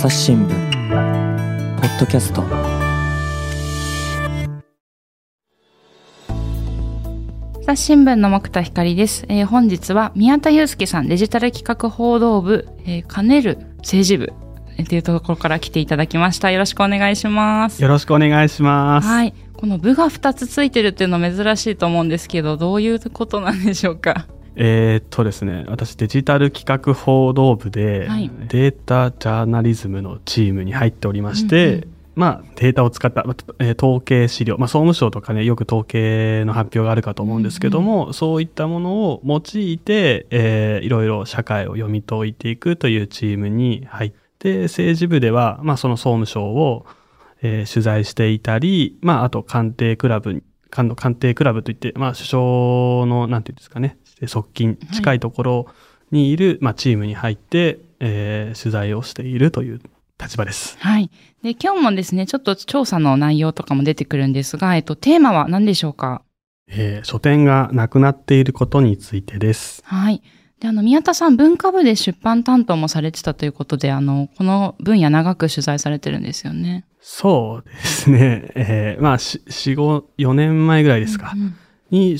朝日新聞ポッドキャスト。朝日新聞の木田光です。本日は宮田祐介さんデジタル企画報道部、兼ねる政治部というところから来ていただきました。よろしくお願いします。よろしくお願いします。はい、この部が2つついてるっていうのは珍しいと思うんですけど、どういうことなんでしょうか？ですね、私デジタル企画報道部で、はい、データジャーナリズムのチームに入っておりまして、うんうん、データを使った、統計資料、総務省とかね、よく統計の発表があるかと思うんですけども、うんうん、そういったものを用いて、いろいろ社会を読み解いていくというチームに入って、政治部では、その総務省を、取材していたり、あと官邸クラブといって、首相のなんていうんですかね、側近近いところにいる、チームに入って、取材をしているという立場です。はい。で、今日もですね、ちょっと調査の内容とかも出てくるんですが、テーマは何でしょうか？書店がなくなっていることについてです。はい。で、宮田さん、文化部で出版担当もされてたということで、この分野長く取材されてるんですよね。そうですね。4年前ぐらいですか。うんうん、に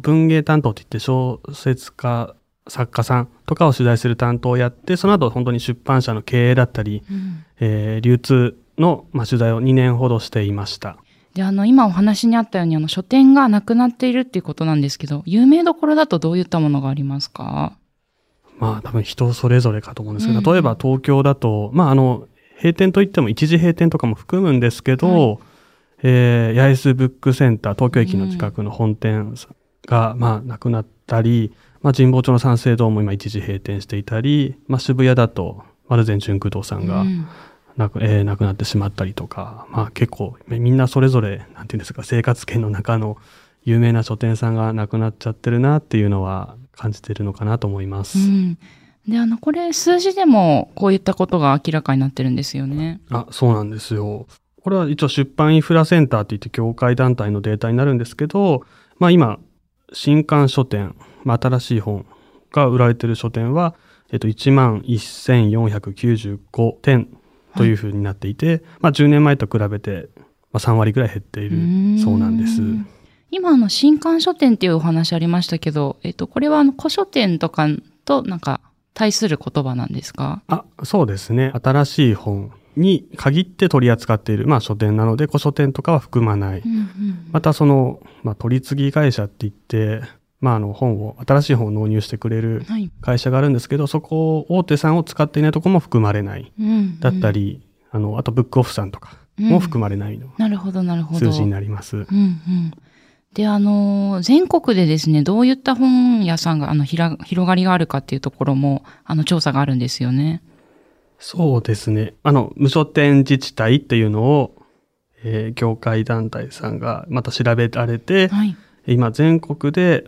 文芸担当といって小説家、作家さんとかを取材する担当をやって、その後本当に出版社の経営だったり、流通の、取材を2年ほどしていました。で、今お話にあったように書店がなくなっているっていうことなんですけど、有名どころだとどういったものがありますか？多分人それぞれかと思うんですけど、例えば東京だと、閉店といっても一時閉店とかも含むんですけど、はい、八重洲ブックセンター、東京駅の近くの本店が、なくなったり、神保町の三省堂も今一時閉店していたり、渋谷だと丸善純駆動さんがなくなってしまったりとか、結構みんなそれぞれなんていうんですか、生活圏の中の有名な書店さんがなくなっちゃってるなっていうのは感じてるのかなと思います。うんで、これ数字でもこういったことが明らかになってるんですよね。そうなんですよ。これは一応出版インフラセンターといって業界団体のデータになるんですけど、今新刊書店、新しい本が売られている書店は、11,495 店というふうになっていて、はい、10年前と比べて、3割ぐらい減っているそうなんです。今新刊書店っていうお話ありましたけど、これは古書店とかとなんか対する言葉なんですか？そうですね。新しい本に限って取り扱っている、書店なので古書店とかは含まない、またその、取り次ぎ会社っていって、本を新しい本を納入してくれる会社があるんですけど、はい、そこを大手さんを使っていないとこも含まれない、だったり、あとブックオフさんとかも含まれないの、なるほどなるほど、数字になります。で、全国でですね、どういった本屋さんが広がりがあるかっていうところも調査があるんですよね。そうですね。無書店自治体っていうのを、業界団体さんがまた調べられて、はい、今全国で、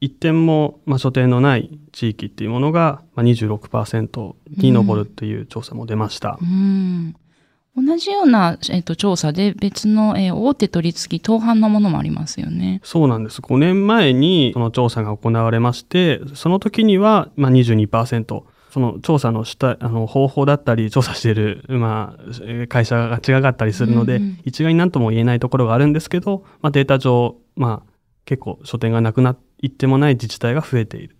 一店も、書店のない地域っていうものが、26% に上るという調査も出ました。同じような、調査で別の、大手取り次ぎ当販のものもありますよね。そうなんです。5年前にその調査が行われまして、その時には、22%。その調査の方法だったり調査している、会社が違かったりするので、一概に何とも言えないところがあるんですけど、データ上、結構書店がなくなってもない自治体が増えている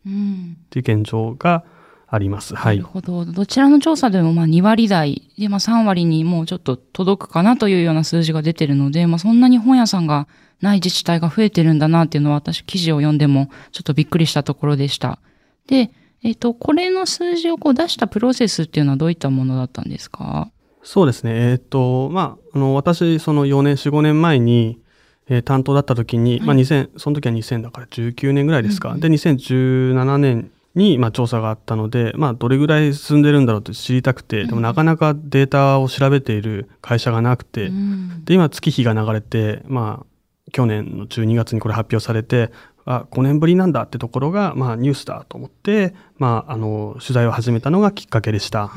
という現状があります。はい、なるほど。どちらの調査でも2割台で、3割にもうちょっと届くかなというような数字が出てるので、そんなに本屋さんがない自治体が増えてるんだなっていうのは、私記事を読んでもちょっとびっくりしたところでした。で、これの数字を出したプロセスっていうのはどういったものだったんですか？そうですね。私、その4年、4、5年前に、担当だった時に、はい、その時は2000だから19年ぐらいですか。で、2017年に、調査があったので、どれぐらい進んでるんだろうって知りたくて、でもなかなかデータを調べている会社がなくて、で、今月日が流れて、去年の12月にこれ発表されて、5年ぶりなんだってところが、ニュースだと思って、取材を始めたのがきっかけでした。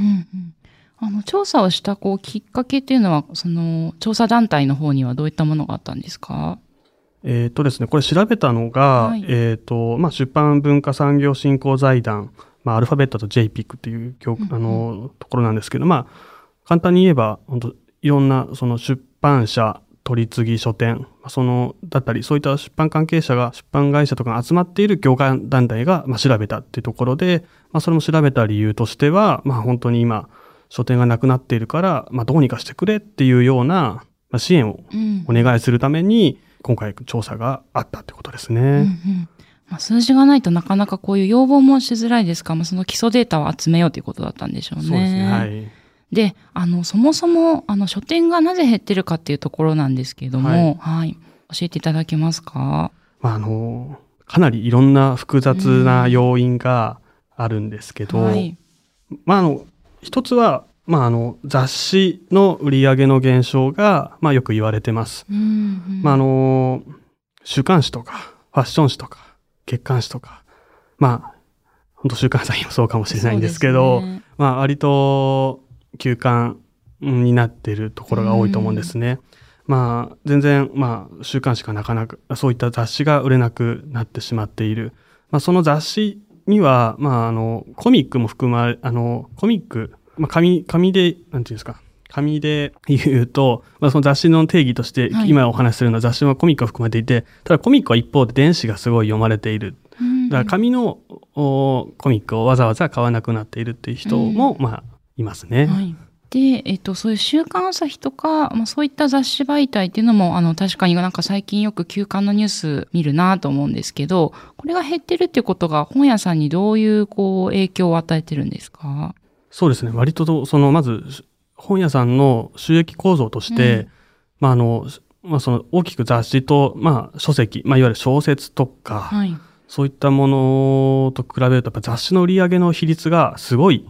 調査をしたきっかけっていうのは、その調査団体の方にはどういったものがあったんですか？ですね、これ調べたのが、はい、出版文化産業振興財団、アルファベットと JPIC っていうところなんですけど、簡単に言えば本当いろんなその出版社、取り次ぎ書店、そのだったりそういった出版関係者が、出版会社とかが集まっている業界団体が調べたっていうところで、それも調べた理由としては、本当に今書店がなくなっているから、どうにかしてくれっていうような支援をお願いするために、今回調査があったってことですね。うんうん、数字がないとなかなかこういう要望もしづらいですから、その基礎データを集めようということだったんでしょうね。そうですね、はい。で、そもそも書店がなぜ減ってるかっていうところなんですけれども、はいはい、教えていただけますか？かなりいろんな複雑な要因があるんですけど、はい、一つは、雑誌の売り上げの減少が、よく言われてます。うんうん、週刊誌とかファッション誌とか月刊誌とか、本当週刊誌もそうかもしれないんですけど、ね、割と休刊になっているところが多いと思うんですね。全然、週刊誌がなかなかそういった雑誌が売れなくなってしまっている。その雑誌には、コミックも含まれ、コミック、紙で、なんていうんですか、紙で言うと、その雑誌の定義として、今お話しするのは雑誌はコミックが含まれていて、ただコミックは一方で電子がすごい読まれている。だから紙のコミックをわざわざ買わなくなっているっていう人も、いますね。はい、で、そういう週刊朝日とか、そういった雑誌媒体っていうのも、確かになんか最近よく休刊のニュース見るなと思うんですけど、これが減ってるっていうことが本屋さんにどういう影響を与えてるんですか？そうですね。割とまず本屋さんの収益構造として、その大きく雑誌と、書籍、いわゆる小説とか、はい、そういったものと比べると、やっぱ雑誌の売り上げの比率がすごい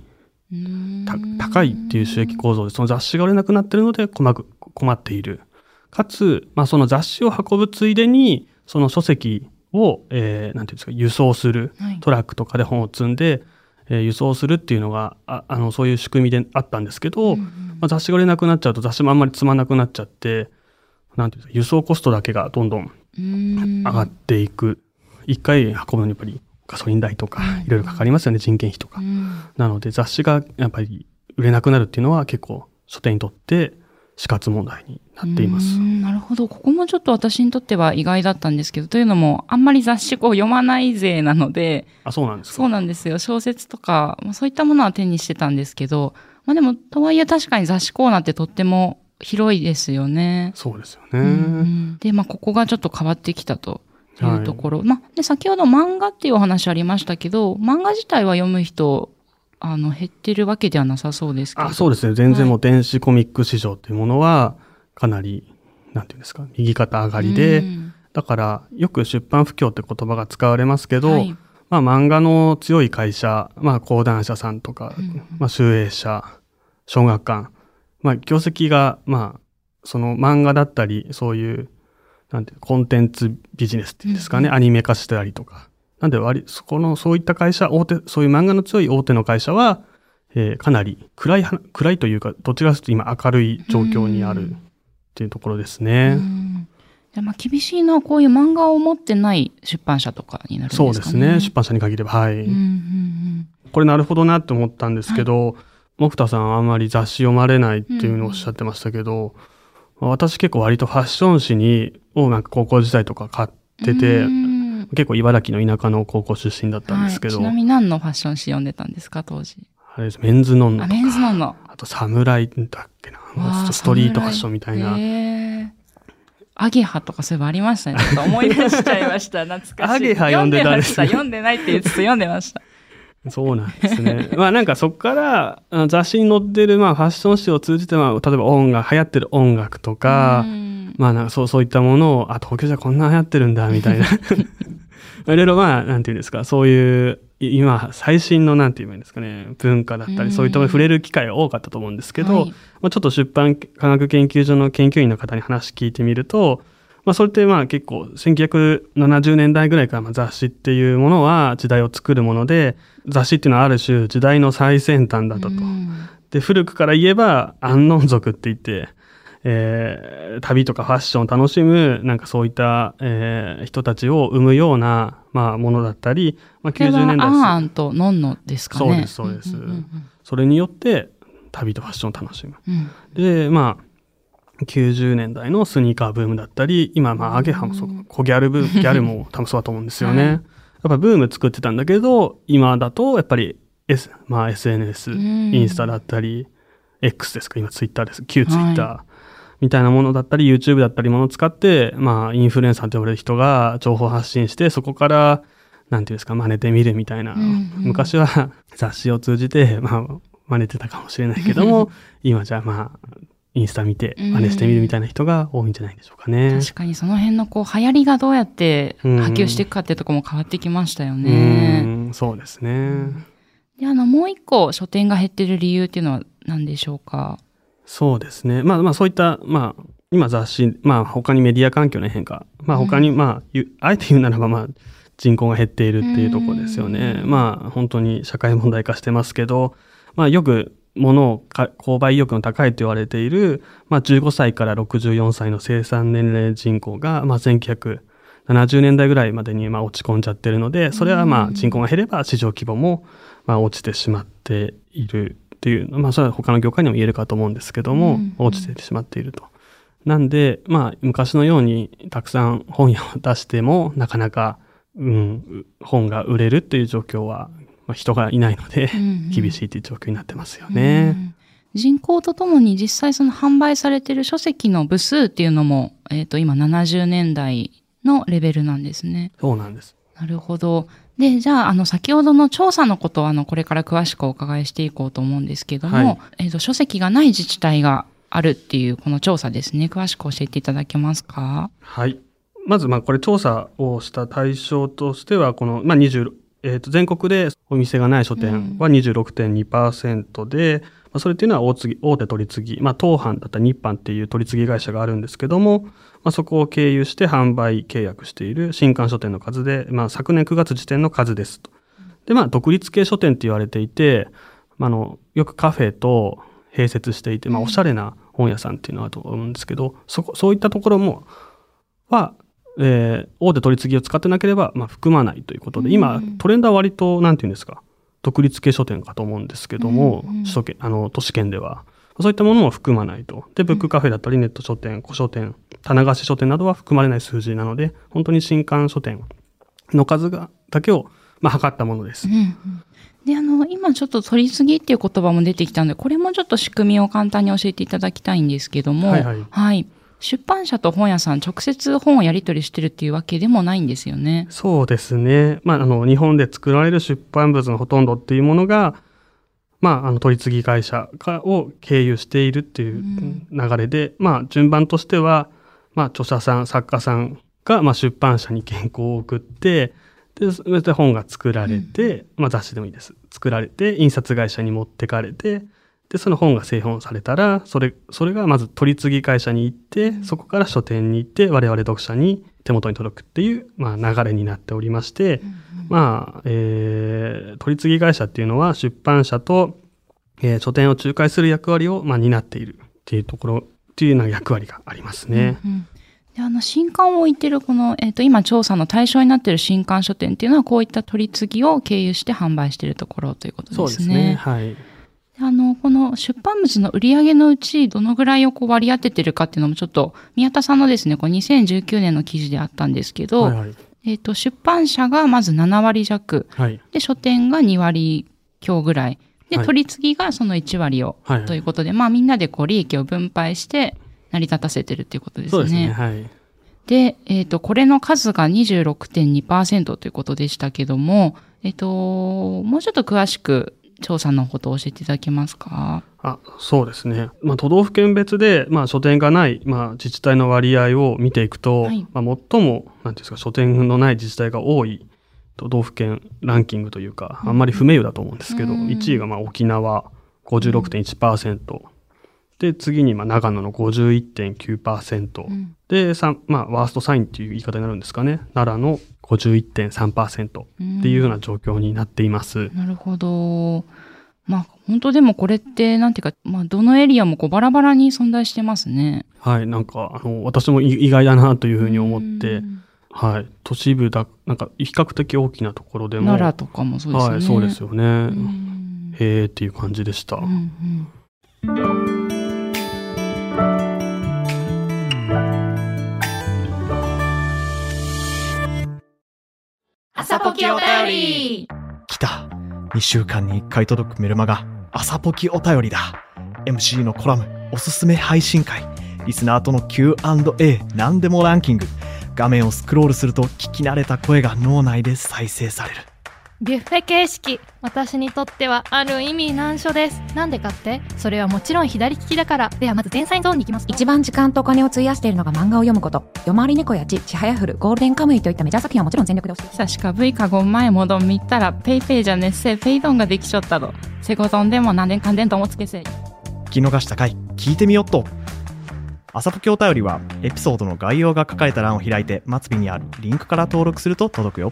高いっていう収益構造で、その雑誌が売れなくなってるので困っている。かつ、その雑誌を運ぶついでに、その書籍を、なんていうんですか、輸送する、トラックとかで本を積んで、輸送するっていうのがそういう仕組みであったんですけど、雑誌が売れなくなっちゃうと雑誌もあんまり積まなくなっちゃって、なんていうんですか、輸送コストだけがどんどん上がっていく。一回運ぶのにやっぱりガソリン代とかいろいろかかりますよね、人件費とか。なので雑誌がやっぱり売れなくなるっていうのは結構書店にとって死活問題になっています。なるほど。ここもちょっと私にとっては意外だったんですけど、というのもあんまり雑誌読まない勢なので。あ、そうなんですか。そうなんですよ。小説とか、そういったものは手にしてたんですけど、でもとはいえ確かに雑誌コーナーってとっても広いですよね。そうですよね。で、ここがちょっと変わってきたというところ。はい、で先ほど漫画っていうお話ありましたけど、漫画自体は読む人減ってるわけではなさそうですけど。そうですね。全然もう電子コミック市場というものはかなり、なんていうんですか、右肩上がりで、だからよく出版不況って言葉が使われますけど、はい、漫画の強い会社、講談社さんとか、集英社、小学館、業績が、その漫画だったり、そういう、なんていうコンテンツビジネスっていうんですかね、アニメ化したりとか。なんでそういった会社、そういう漫画の強い大手の会社は、かなり暗いというか、どちらかというと今明るい状況にあるっていうところですね。じゃあ厳しいのはこういう漫画を持ってない出版社とかになるんですかね。そうですね。出版社に限れば、はい。これなるほどなって思ったんですけど、木田さんはあんまり雑誌読まれないっていうのをおっしゃってましたけど、私結構割とファッション誌をなんか高校時代とか買ってて、結構茨城の田舎の高校出身だったんですけど。ちなみに何のファッション誌読んでたんですか、当時。あれです。メンズノンノとか。メンズノンノ。あとサムライだっけな。ストリートファッションみたいな。アゲハとかそういえばありましたね。ちょっと思い出しちゃいました。懐かしい。アゲハ読んでたんですね。読んでないって言うと読んでました。そうなんですね。なんかそこから雑誌に載ってるファッション誌を通じて、例えば流行ってる音楽とか、なんかそういったものを、東京じゃこんな流行ってるんだみたいな。いろいろなんていうんですか、そういう今最新のなんて言うんですかね、文化だったりそういったものに触れる機会が多かったと思うんですけど、ちょっと出版科学研究所の研究員の方に話聞いてみると、それって結構1970年代ぐらいから雑誌っていうものは時代を作るもので、雑誌っていうのはある種時代の最先端だったと。で、古くから言えば安穏族って言って、旅とかファッションを楽しむなんかそういった、人たちを生むような、ものだったり、90年代。これはアンアンとノンノですかね。そうです、そうです。それによって旅とファッションを楽しむ、うん、でまあ90年代のスニーカーブームだったり、今まあアゲハもそう、うん、小ギャルブーム、ギャルも多分そうだと思うんですよね、はい、やっぱブーム作ってたんだけど、今だとやっぱり、まあ、SNS、うん、インスタだったり X ですか、今ツイッターです、旧ツイッター、はい、みたいなものだったり YouTube だったりものを使って、まあ、インフルエンサーと呼ばれる人が情報発信して、そこからなんていうんですか、真似てみるみたいな、うんうん、昔は雑誌を通じて、まあ、真似てたかもしれないけども今じゃあまあインスタ見て真似してみるみたいな人が多いんじゃないでしょうかね、うん、確かにその辺のこう流行りがどうやって波及していくかっていうところも変わってきましたよね、うんうん、そうですね、うん、でもう一個書店が減ってる理由っていうのは何でしょうか。そうですね、まあ、まあそういった、まあ、今雑誌、まあ、他にメディア環境の変化、まあ、他に、まあ、うん、あえて言うならば、まあ、人口が減っているっていうところですよね、まあ、本当に社会問題化してますけど、まあ、よく物を購買意欲の高いと言われている、まあ、15歳から64歳の生産年齢人口が、まあ、1970年代ぐらいまでにまあ落ち込んじゃってるので、それはまあ人口が減れば市場規模もまあ落ちてしまっているっていう、まあ、それは他の業界にも言えるかと思うんですけども、うんうん、落ちてしまっていると。なんで、まあ、昔のようにたくさん本屋を出してもなかなか、うん、本が売れるっていう状況は、まあ、人がいないので、うんうん、厳しいっていう状況になってますよね、うんうん、人口とともに実際その販売されている書籍の部数っていうのも、今70年代のレベルなんですね。そうなんです。なるほど。で、じゃあ、先ほどの調査のことは、これから詳しくお伺いしていこうと思うんですけども、はい、書籍がない自治体があるっていう、この調査ですね。詳しく教えていただけますか？はい。まず、まあ、これ、調査をした対象としては、この、まあ、全国でお店がない書店は 26.2% で、うん、まあ、それっていうのは大手取り次ぎ、まあ、東販だったり日販っていう取り次ぎ会社があるんですけども、まあ、そこを経由して販売契約している新刊書店の数で、まあ、昨年9月時点の数ですと。で、まあ、独立系書店って言われていて、まあ、よくカフェと併設していて、まあ、おしゃれな本屋さんっていうのはと思うんですけど、そういったところもは、大手取り次ぎを使ってなければ、まあ、含まないということで、今トレンドは割となんて言うんですか、独立系書店かと思うんですけども、都市圏ではそういったものも含まないと。で、ブックカフェだったりネット書店、古書店、棚貸し書店などは含まれない数字なので、本当に新刊書店の数だけを、まあ、測ったものです、うんうん、で、今ちょっと取り次ぎっていう言葉も出てきたので、これもちょっと仕組みを簡単に教えていただきたいんですけども、はい、はいはい、出版社と本屋さん直接本をやり取りしてるっていうわけでもないんですよね。そうですね、まあ、日本で作られる出版物のほとんどっていうものが、まあ、取り次ぎ会社を経由しているっていう流れで、うん、まあ、順番としては、まあ、著者さん、作家さんが、まあ、出版社に原稿を送って、で、それで本が作られて、うん、まあ、雑誌でもいいです、作られて印刷会社に持ってかれて、で、その本が製本されたら、それがまず取り次ぎ会社に行って、そこから書店に行って、我々読者に手元に届くっていう、まあ、流れになっておりまして、うんうん、まあ、取り次ぎ会社っていうのは出版社と、書店を仲介する役割を、まあ、担っているっていうところっていうような役割がありますね、うんうん、で、新刊を置いてるこの、今調査の対象になっている新刊書店っていうのは、こういった取り次ぎを経由して販売しているところということですね。そうですね、はい。この出版物の売り上げのうちどのぐらいをこう割り当ててるかっていうのも、ちょっと宮田さんのですね、こう2019年の記事であったんですけど、はいはい、出版社がまず7割弱、はい、で書店が2割強ぐらいで、はい、取り次ぎがその1割を、はい、ということで、まあ、みんなでこう利益を分配して成り立たせてるっていうことですね。そうですね、はい。で、これの数が 26.2% ということでしたけども、もうちょっと詳しく調査のことを教えていただけますか？そうですね、まあ、都道府県別で、まあ、書店がない、まあ、自治体の割合を見ていくと、はい、まあ、最もなんていうんですか、書店のない自治体が多い都道府県ランキングというか、あんまり不名誉だと思うんですけど、うん、1位がまあ沖縄 56.1%、うん、で次にまあ長野の 51.9%、うん、で、まあ、ワーストサインっていう言い方になるんですかね、奈良の51.3% っていうような状況になっています、うん、なるほど。まあ、本当でもこれってなんていうか、まあ、どのエリアもこうバラバラに存在してますね。はい、なんか私も意外だなというふうに思って、うん、はい、都市部だ、なんか比較的大きなところでも奈良とかもそうですよね、はい、そうですよね、うん、へーっていう感じでした、うんうん。朝ポキお便り来た。2週間に1回届くメルマガ朝ポキお便りだ。 MC のコラム、おすすめ配信会、リスナーとの Q&A、 何でもランキング。画面をスクロールすると聞き慣れた声が脳内で再生される。ビュッフェ形式、私にとってはある意味難所です。なんでかって、それはもちろん左利きだから。ではまず前菜ゾーンに行きます。一番時間とお金を費やしているのが漫画を読むこと。夜回り猫やちはやふる、ゴールデンカムイといったメジャー作品はもちろん全力で押して。久しかぶいかごん前もどん見たら、ペイペイじゃねっせ、ペイドンができちょったど。セゴゾンでも何年間でんともつけせ。聞き逃した回、聞いてみよっと。朝ポキお便りは、エピソードの概要が書かれた欄を開いて、末尾にあるリンクから登録すると届くよ。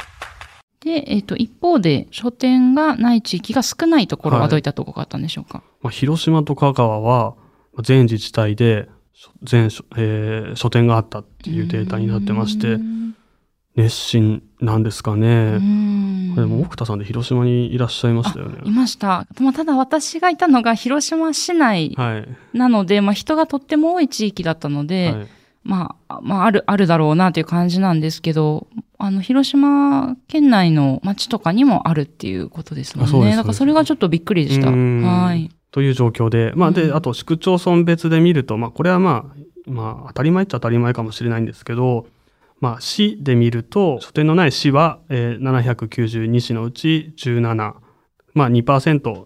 で、一方で書店がない地域が少ないところはどういったところがあったんでしょうか。はい、広島と香川は全自治体で書店があったっていうデータになってまして、熱心なんですかね。でも奥田さんで広島にいらっしゃいましたよね。いました。ただ私がいたのが広島市内なので、はい、人がとっても多い地域だったので、はい、あるだろうなという感じなんですけど、広島県内の町とかにもあるっていうことですもんね。だからそれがちょっとびっくりでした。はい。という状況で、で、あと市区町村別で見ると、これは当たり前っちゃ当たり前かもしれないんですけど、市で見ると、書店のない市は、792市のうち17、2%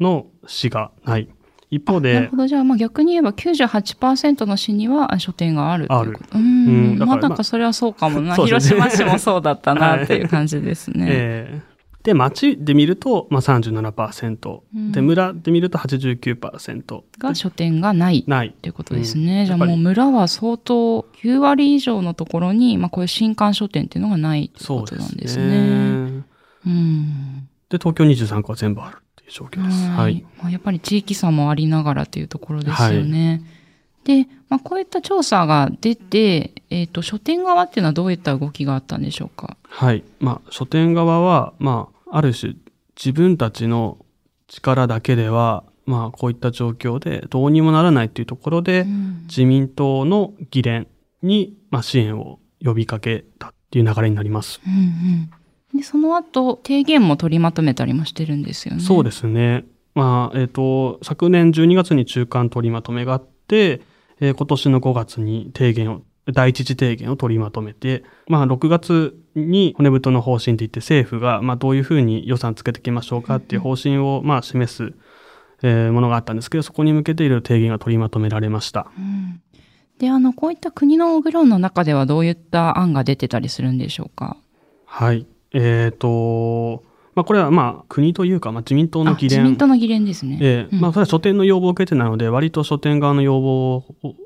の市がない。一方で、なるほど。じゃあ、逆に言えば 98% の市には書店があるということ。だからそれはそうかもな。広島市もそうだったなっていう感じですね。はい。で、町で見ると、37%、で、村で見ると 89% が書店がないということですね。じゃあもう村は相当9割以上のところに、こういう新刊書店っていうのがないということなんですね。そうですね。で、東京23区は全部ある。はい。やっぱり地域差もありながらというところですよね。はい、で、こういった調査が出て、書店側っていうのはどういった動きがあったんでしょうか。はい。書店側は、ある種自分たちの力だけでは、こういった状況でどうにもならないというところで、自民党の議連に、支援を呼びかけたっていう流れになります。で、その後提言も取りまとめたりもしてるんですよね。そうですね。昨年12月に中間取りまとめがあって、今年の5月に第一次提言を取りまとめて、6月に骨太の方針って言って政府が、どういうふうに予算つけていきましょうかっていう方針を、示す、ものがあったんですけど、そこに向けていろいろ提言が取りまとめられました。で、こういった国の議論の中ではどういった案が出てたりするんでしょうか。はい。これは国というか、自民党の議連。自民党の議連ですね。それは書店の要望を受けてなので、割と書店側の要望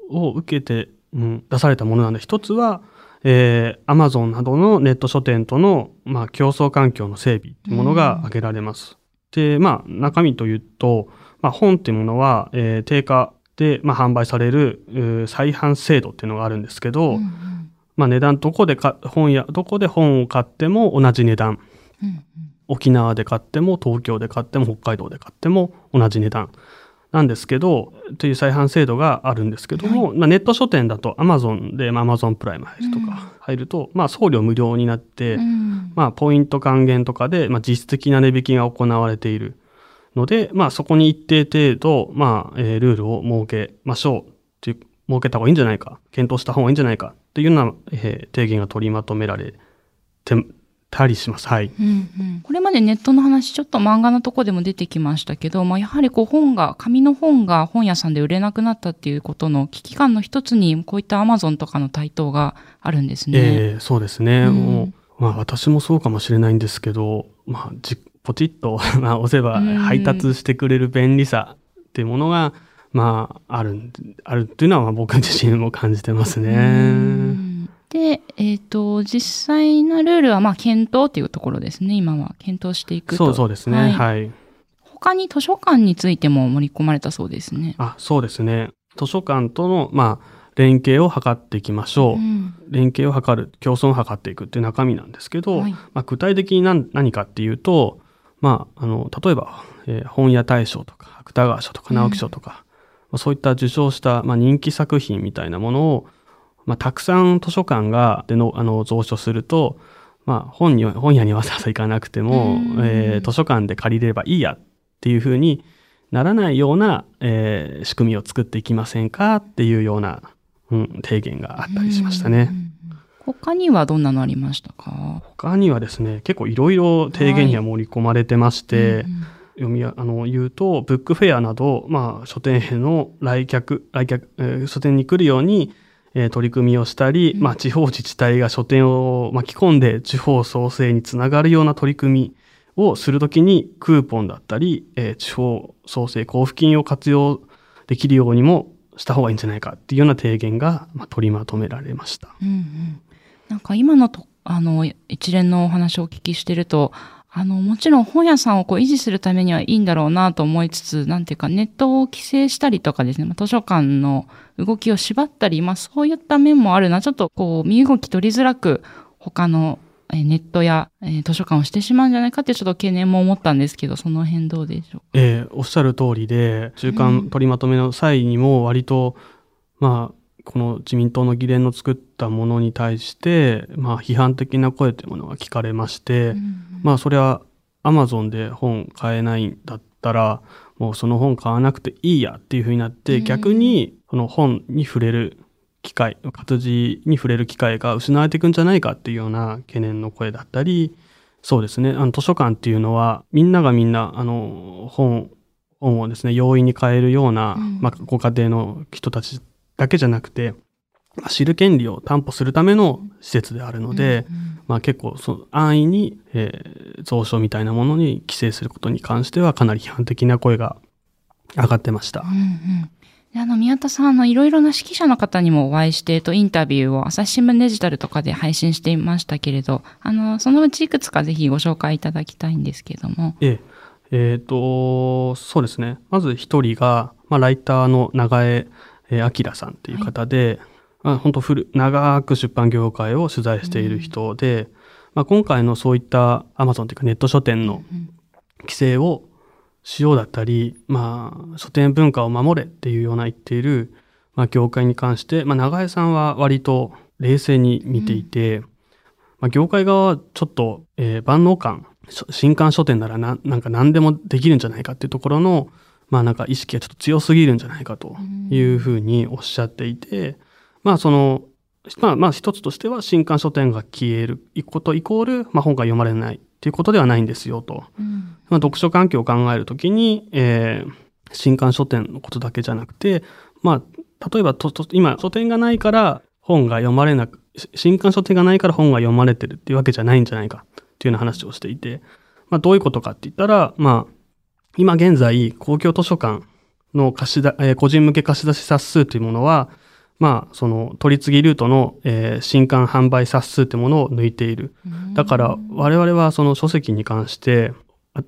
を受けて、出されたものなので、一つは、Amazon などのネット書店との、競争環境の整備というものが挙げられます。で、中身というと、本というものは、定価で、販売される、再販制度っていうのがあるんですけど、どこで本を買っても同じ値段、沖縄で買っても東京で買っても北海道で買っても同じ値段なんですけど、という再販制度があるんですけども、ネット書店だと Amazon で、Amazon プライム入るとか入ると、送料無料になって、ポイント還元とかで、実質的な値引きが行われているので、そこに一定程度、ルールを設けましょうという、設けた方がいいんじゃないか、検討した方がいいんじゃないかというような、提言が取りまとめられてたりします。はい。これまでネットの話、ちょっと漫画のとこでも出てきましたけど、やはり紙の本が本屋さんで売れなくなったっていうことの危機感の一つに、こういった Amazon とかの台頭があるんですね。そうですね。私もそうかもしれないんですけど、ポチッと押せば配達してくれる便利さっていうものが、あるというのは僕自身も感じてますね。で、実際のルールは検討というところですね。今は検討していくと。そうですね。はい。他に図書館についても盛り込まれたそうですね。そうですね。図書館との、連携を図っていきましょう。連携を図る、競争を図っていくっていう中身なんですけど、具体的に何かっていうと、まあ、例えば、本屋大賞とか芥川賞とか直木賞とか、まあ、そういった受賞した、まあ、人気作品みたいなものを、まあ、たくさん図書館が蔵書すると、まあ、本屋にわざわざ行かなくても、図書館で借りればいいやっていうふうにならないような、仕組みを作っていきませんかっていうような、提言があったりしましたね。他にはどんなのありましたか？他にはですね、結構いろいろ提言には盛り込まれてまして、言うと、ブックフェアなど、まあ、書店への書店に来るように、取り組みをしたり、まあ、地方自治体が書店を巻き込んで地方創生につながるような取り組みをするときにクーポンだったり、地方創生交付金を活用できるようにもした方がいいんじゃないかっていうような提言が、まあ、取りまとめられました。なんか今の一連のお話をお聞きしてると、もちろん本屋さんをこう維持するためにはいいんだろうなと思いつつ、なんていうかネットを規制したりとかですね、まあ、図書館の動きを縛ったり、まあそういった面もあるな、ちょっとこう身動き取りづらく他のネットや図書館をしてしまうんじゃないかってちょっと懸念も思ったんですけど、その辺どうでしょうか？おっしゃる通りで、中間取りまとめの際にも割と、まあ、この自民党の議連の作ったものに対して、まあ、批判的な声というものが聞かれまして、まあ、それはアマゾンで本買えないんだったらもうその本買わなくていいやっていうふうになって、逆にこの本に触れる機会、活字に触れる機会が失われていくんじゃないかっていうような懸念の声だったり、そうですね、図書館っていうのはみんな本をですね容易に買えるような、まあ、ご家庭の人たちだけじゃなくて、まあ、知る権利を担保するための施設であるので、まあ、結構安易に、蔵書みたいなものに規制することに関してはかなり批判的な声が上がってました。で宮田さんいろいろな識者の方にもお会いしてインタビューを朝日新聞デジタルとかで配信していましたけれど、そのうちいくつかぜひご紹介いただきたいんですけども。そうですね、まず一人が、まあ、ライターの長江明さんという方で、本当長く出版業界を取材している人で、まあ、今回のそういったアマゾンというかネット書店の規制をしようだったり、まあ、書店文化を守れっていうような言っている、まあ、業界に関して、まあ、長江さんは割と冷静に見ていて、まあ、業界側はちょっと、万能感、新刊書店ならなんか何でもできるんじゃないかっていうところのまあなんか意識がちょっと強すぎるんじゃないかというふうにおっしゃっていて、まあまあ一つとしては新刊書店が消えることイコール、まあ、本が読まれないっていうことではないんですよと、まあ、読書環境を考えるときに、新刊書店のことだけじゃなくて、まあ、例えば今書店がないから本が読まれなく新刊書店がないから本が読まれてるっていうわけじゃないんじゃないかっていうような話をしていて、まあ、どういうことかって言ったら、まあ今現在公共図書館の個人向け貸し出し冊数というものは、まあ、その取り次ぎルートの、新刊販売冊数というものを抜いている。だから我々はその書籍に関して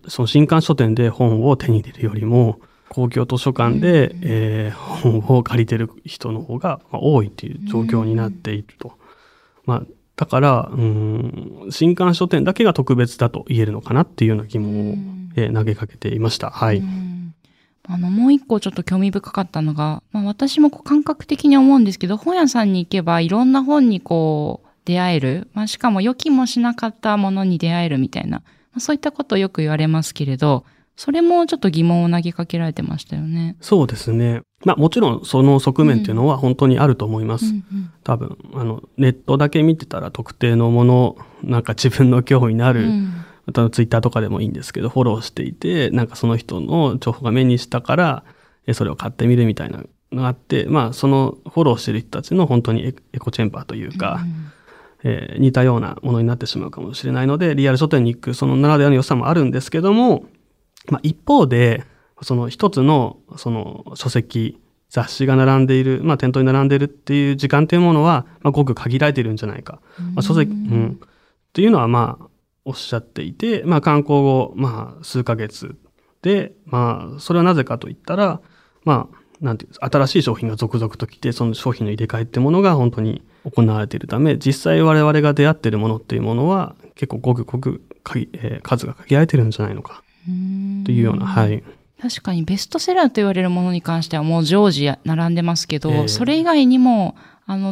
その新刊書店で本を手に入れるよりも公共図書館で、本を借りてる人の方が多いという状況になっていると。まあ、だから新刊書店だけが特別だと言えるのかなっていうような疑問を投げかけていました。もう一個ちょっと興味深かったのが、まあ、私もこう感覚的に思うんですけど、本屋さんに行けばいろんな本にこう出会える、まあ、しかも予期もしなかったものに出会えるみたいな、まあ、そういったことをよく言われますけれど、それもちょっと疑問を投げかけられてましたよね。そうですね、まあ、もちろんその側面っていうのは本当にあると思います。多分ネットだけ見てたら特定のものなんか自分の興味になる、またツイッターとかでもいいんですけどフォローしていてなんかその人の情報が目にしたからそれを買ってみるみたいなのがあって、まあ、そのフォローしてる人たちの本当にエコチェンバーというか、似たようなものになってしまうかもしれないのでリアル書店に行くそのならではの良さもあるんですけども、まあ、一方でその一つのその書籍雑誌が並んでいる、まあ、店頭に並んでいるっていう時間というものは、まあ、ごく限られているんじゃないか、まあ、書籍、っていうのはまあおっしゃっていて、まあ、刊行後、まあ、数ヶ月で、まあ、それはなぜかといったら、まあ、なんていうんですか、新しい商品が続々と来て、その商品の入れ替えってものが本当に行われているため、実際我々が出会っているものっていうものは、結構ごくごく数が限られてるんじゃないのかというような、はい、確かにベストセラーと言われるものに関してはもう常時並んでますけど、それ以外にも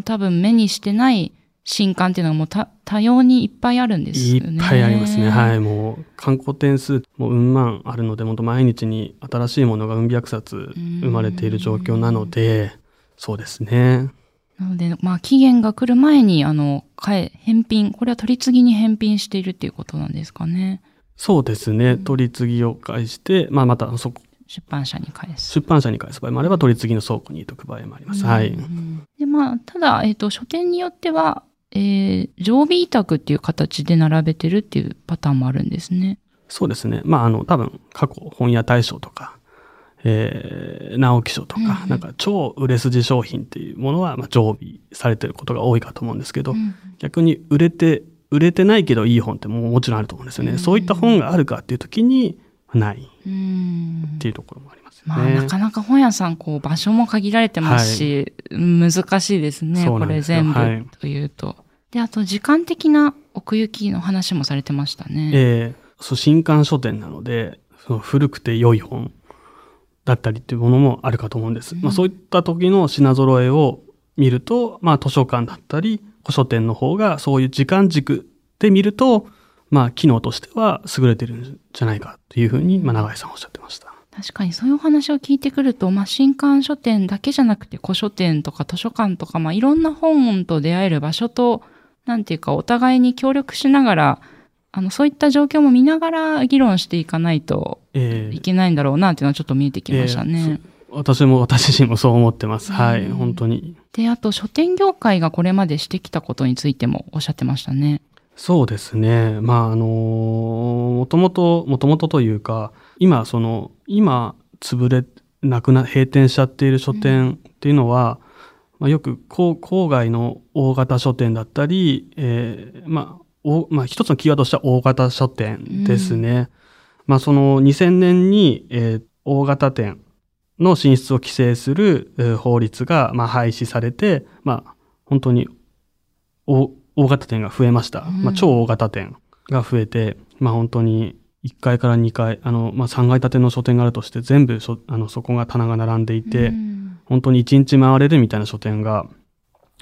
多分目にしてない新刊っていうのはもう多様にいっぱいあるんですよね。いっぱいありますね。はい、もう観光点数もうん万あるので、本当毎日に新しいものがうん百冊生まれている状況なので、そうですね。なので、まあ、期限が来る前に返品、これは取り次ぎに返品しているっていうことなんですかね。そうですね、取り次ぎを返して、まあ、またそこ出版社に返す場合もあれば、取り次ぎの倉庫に行く場合もあります。はい。で、まあ、ただ、書店によっては、常備委託っていう形で並べてるっていうパターンもあるんですね。そうですね。まあ、多分、過去、本屋大賞とか、直木賞とか、なんか、超売れ筋商品っていうものは、まあ、常備されてることが多いかと思うんですけど、逆に売れてないけどいい本ってもちろんあると思うんですよね。そういった本があるかっていう時に、ないっていうところもありますよね。まあ、なかなか本屋さん場所も限られてますし、はい、難しいですね。これ全部というと、はい、であと時間的な奥行きの話もされてましたね。新刊書店なのでその古くて良い本だったりっていうものもあるかと思うんです。まあ、そういった時の品揃えを見ると、まあ、図書館だったり古書店の方がそういう時間軸で見ると、まあ、機能としては優れてるんじゃないかというふうに、まあ、永井さんおっしゃってました。確かにそういうお話を聞いてくると、まあ、新刊書店だけじゃなくて古書店とか図書館とか、まあ、いろんな本と出会える場所と、なんていうかお互いに協力しながらそういった状況も見ながら議論していかないといけないんだろうなというのはちょっと見えてきましたね。私自身もそう思ってます。はい、本当に。で、あと書店業界がこれまでしてきたことについてもおっしゃってましたね。そうですね。まあもともとというか、今潰れなくな閉店しちゃっている書店っていうのは、まあ、よく郊外の大型書店だったり、一つのキーワードとしては大型書店ですね。まあ、その2000年に、大型店の進出を規制する、法律が、まあ、廃止されて、まあ、本当に大型店が増えました。まあ、超大型店が増えて、まあ、本当に1階から2階まあ、3階建ての書店があるとして全部そこが棚が並んでいて、本当に1日回れるみたいな書店が、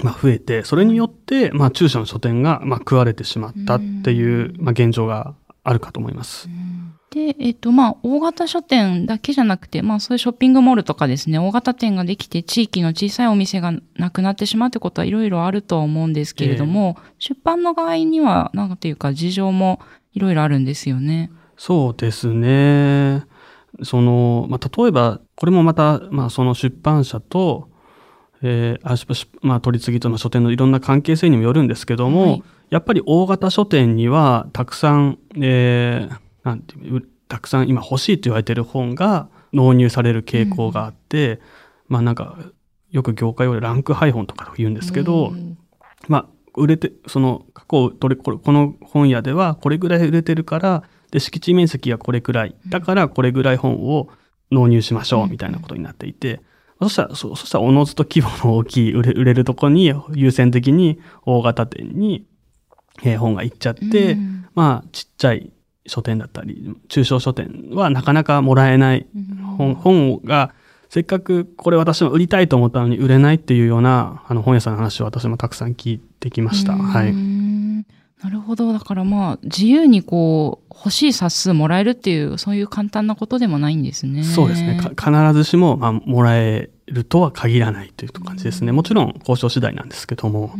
まあ、増えて、それによって、まあ、中小の書店が、まあ、食われてしまったっていう、まあ、現状があるかと思います。で、まあ、大型書店だけじゃなくて、まあ、そういうショッピングモールとかですね、大型店ができて、地域の小さいお店がなくなってしまうということはいろいろあるとは思うんですけれども、出版の場合には、なんていうか、事情もいろいろあるんですよね。そうですね。まあ、例えば、これもまた、まあ、その出版社と、まあ、取り次ぎとの書店のいろんな関係性にもよるんですけども、はい、やっぱり大型書店にはたくさん、たくさん今欲しいと言われている本が納入される傾向があって、まあ、なんかよく業界用でランクハイ本とか言うんですけど、まあ、過去この本屋ではこれぐらい売れてるからで敷地面積がこれくらいだからこれぐらい本を納入しましょうみたいなことになっていて、そしたらおのずと規模の大きい売れるとこに優先的に大型店に、本が行っちゃって、まあ、ちっちゃい書店だったり中小書店はなかなかもらえない、本がせっかくこれ私も売りたいと思ったのに売れないっていうような本屋さんの話を私もたくさん聞いてきました。はい、なるほど。だからまあ自由に欲しい冊数もらえるっていうそういう簡単なことでもないんですね。そうですね。必ずしも、まあ、もらえるとは限らないという感じですね。もちろん交渉次第なんですけども。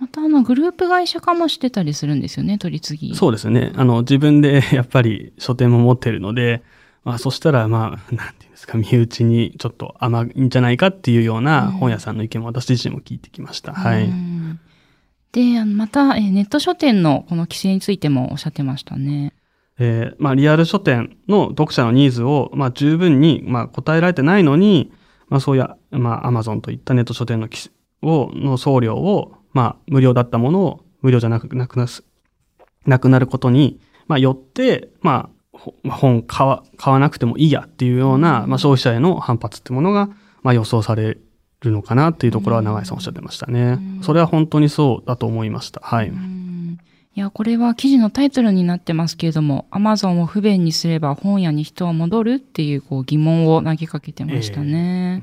またグループ会社化もしてたりするんですよね、取り次ぎ。そうですね。自分でやっぱり書店も持ってるので、まあ、そしたらまあなんていうんですか、身内にちょっと甘いんじゃないかっていうような本屋さんの意見も私自身も聞いてきました。はい。で、またネット書店のこの規制についてもおっしゃってましたね。まあ、リアル書店の読者のニーズを、まあ、十分に、まあ、答えられてないのに、まあ、そういう、まあ、Amazon といったネット書店の送料を、まあ、無料だったものを無料じゃなくなくなることに、まあ、よって、まあ、本買わなくてもいいやっていうような、まあ、消費者への反発ってものが、まあ、予想されるのかなっていうところは永井さんおっしゃってましたね。それは本当にそうだと思いました。はい。いや、これは記事のタイトルになってますけれども、Amazon を不便にすれば本屋に人は戻るっていう、こう疑問を投げかけてましたね。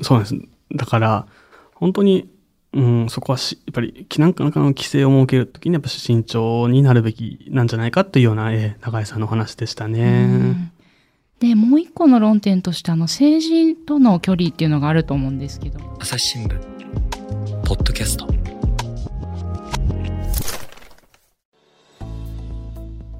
そうです。だから本当に、そこはやっぱり何かの規制を設けるときにやっぱ慎重になるべきなんじゃないかっていうような、永井さんの話でしたね。でもう一個の論点として政治との距離っていうのがあると思うんですけど、朝日新聞ポッドキャスト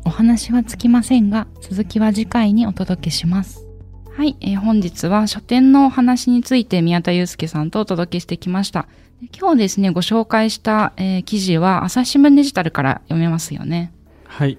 お話はつきませんが、続きは次回にお届けします。はい、本日は書店のお話について宮田祐介さんとお届けしてきました。今日ですね、ご紹介した、記事は朝日新聞デジタルから読めますよね。はい。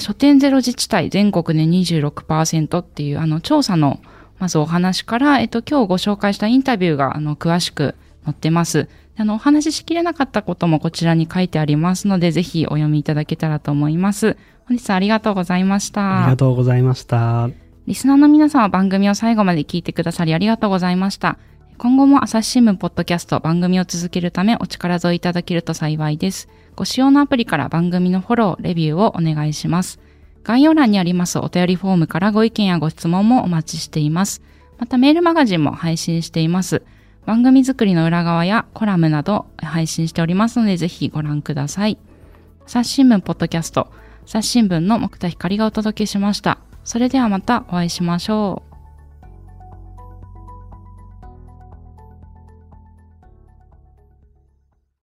書店ゼロ自治体全国で 26% っていう調査のまずお話から、今日ご紹介したインタビューが詳しく載ってます。お話ししきれなかったこともこちらに書いてありますので、ぜひお読みいただけたらと思います。本日はありがとうございました。ありがとうございました。リスナーの皆さんは番組を最後まで聞いてくださりありがとうございました。今後も朝日新聞ポッドキャスト番組を続けるためお力添えいただけると幸いです。ご使用のアプリから番組のフォロー、レビューをお願いします。概要欄にありますお便りフォームからご意見やご質問もお待ちしています。またメールマガジンも配信しています。番組作りの裏側やコラムなど配信しておりますのでぜひご覧ください。朝日新聞ポッドキャスト、朝日新聞の木田光がお届けしました。それではまたお会いしましょう。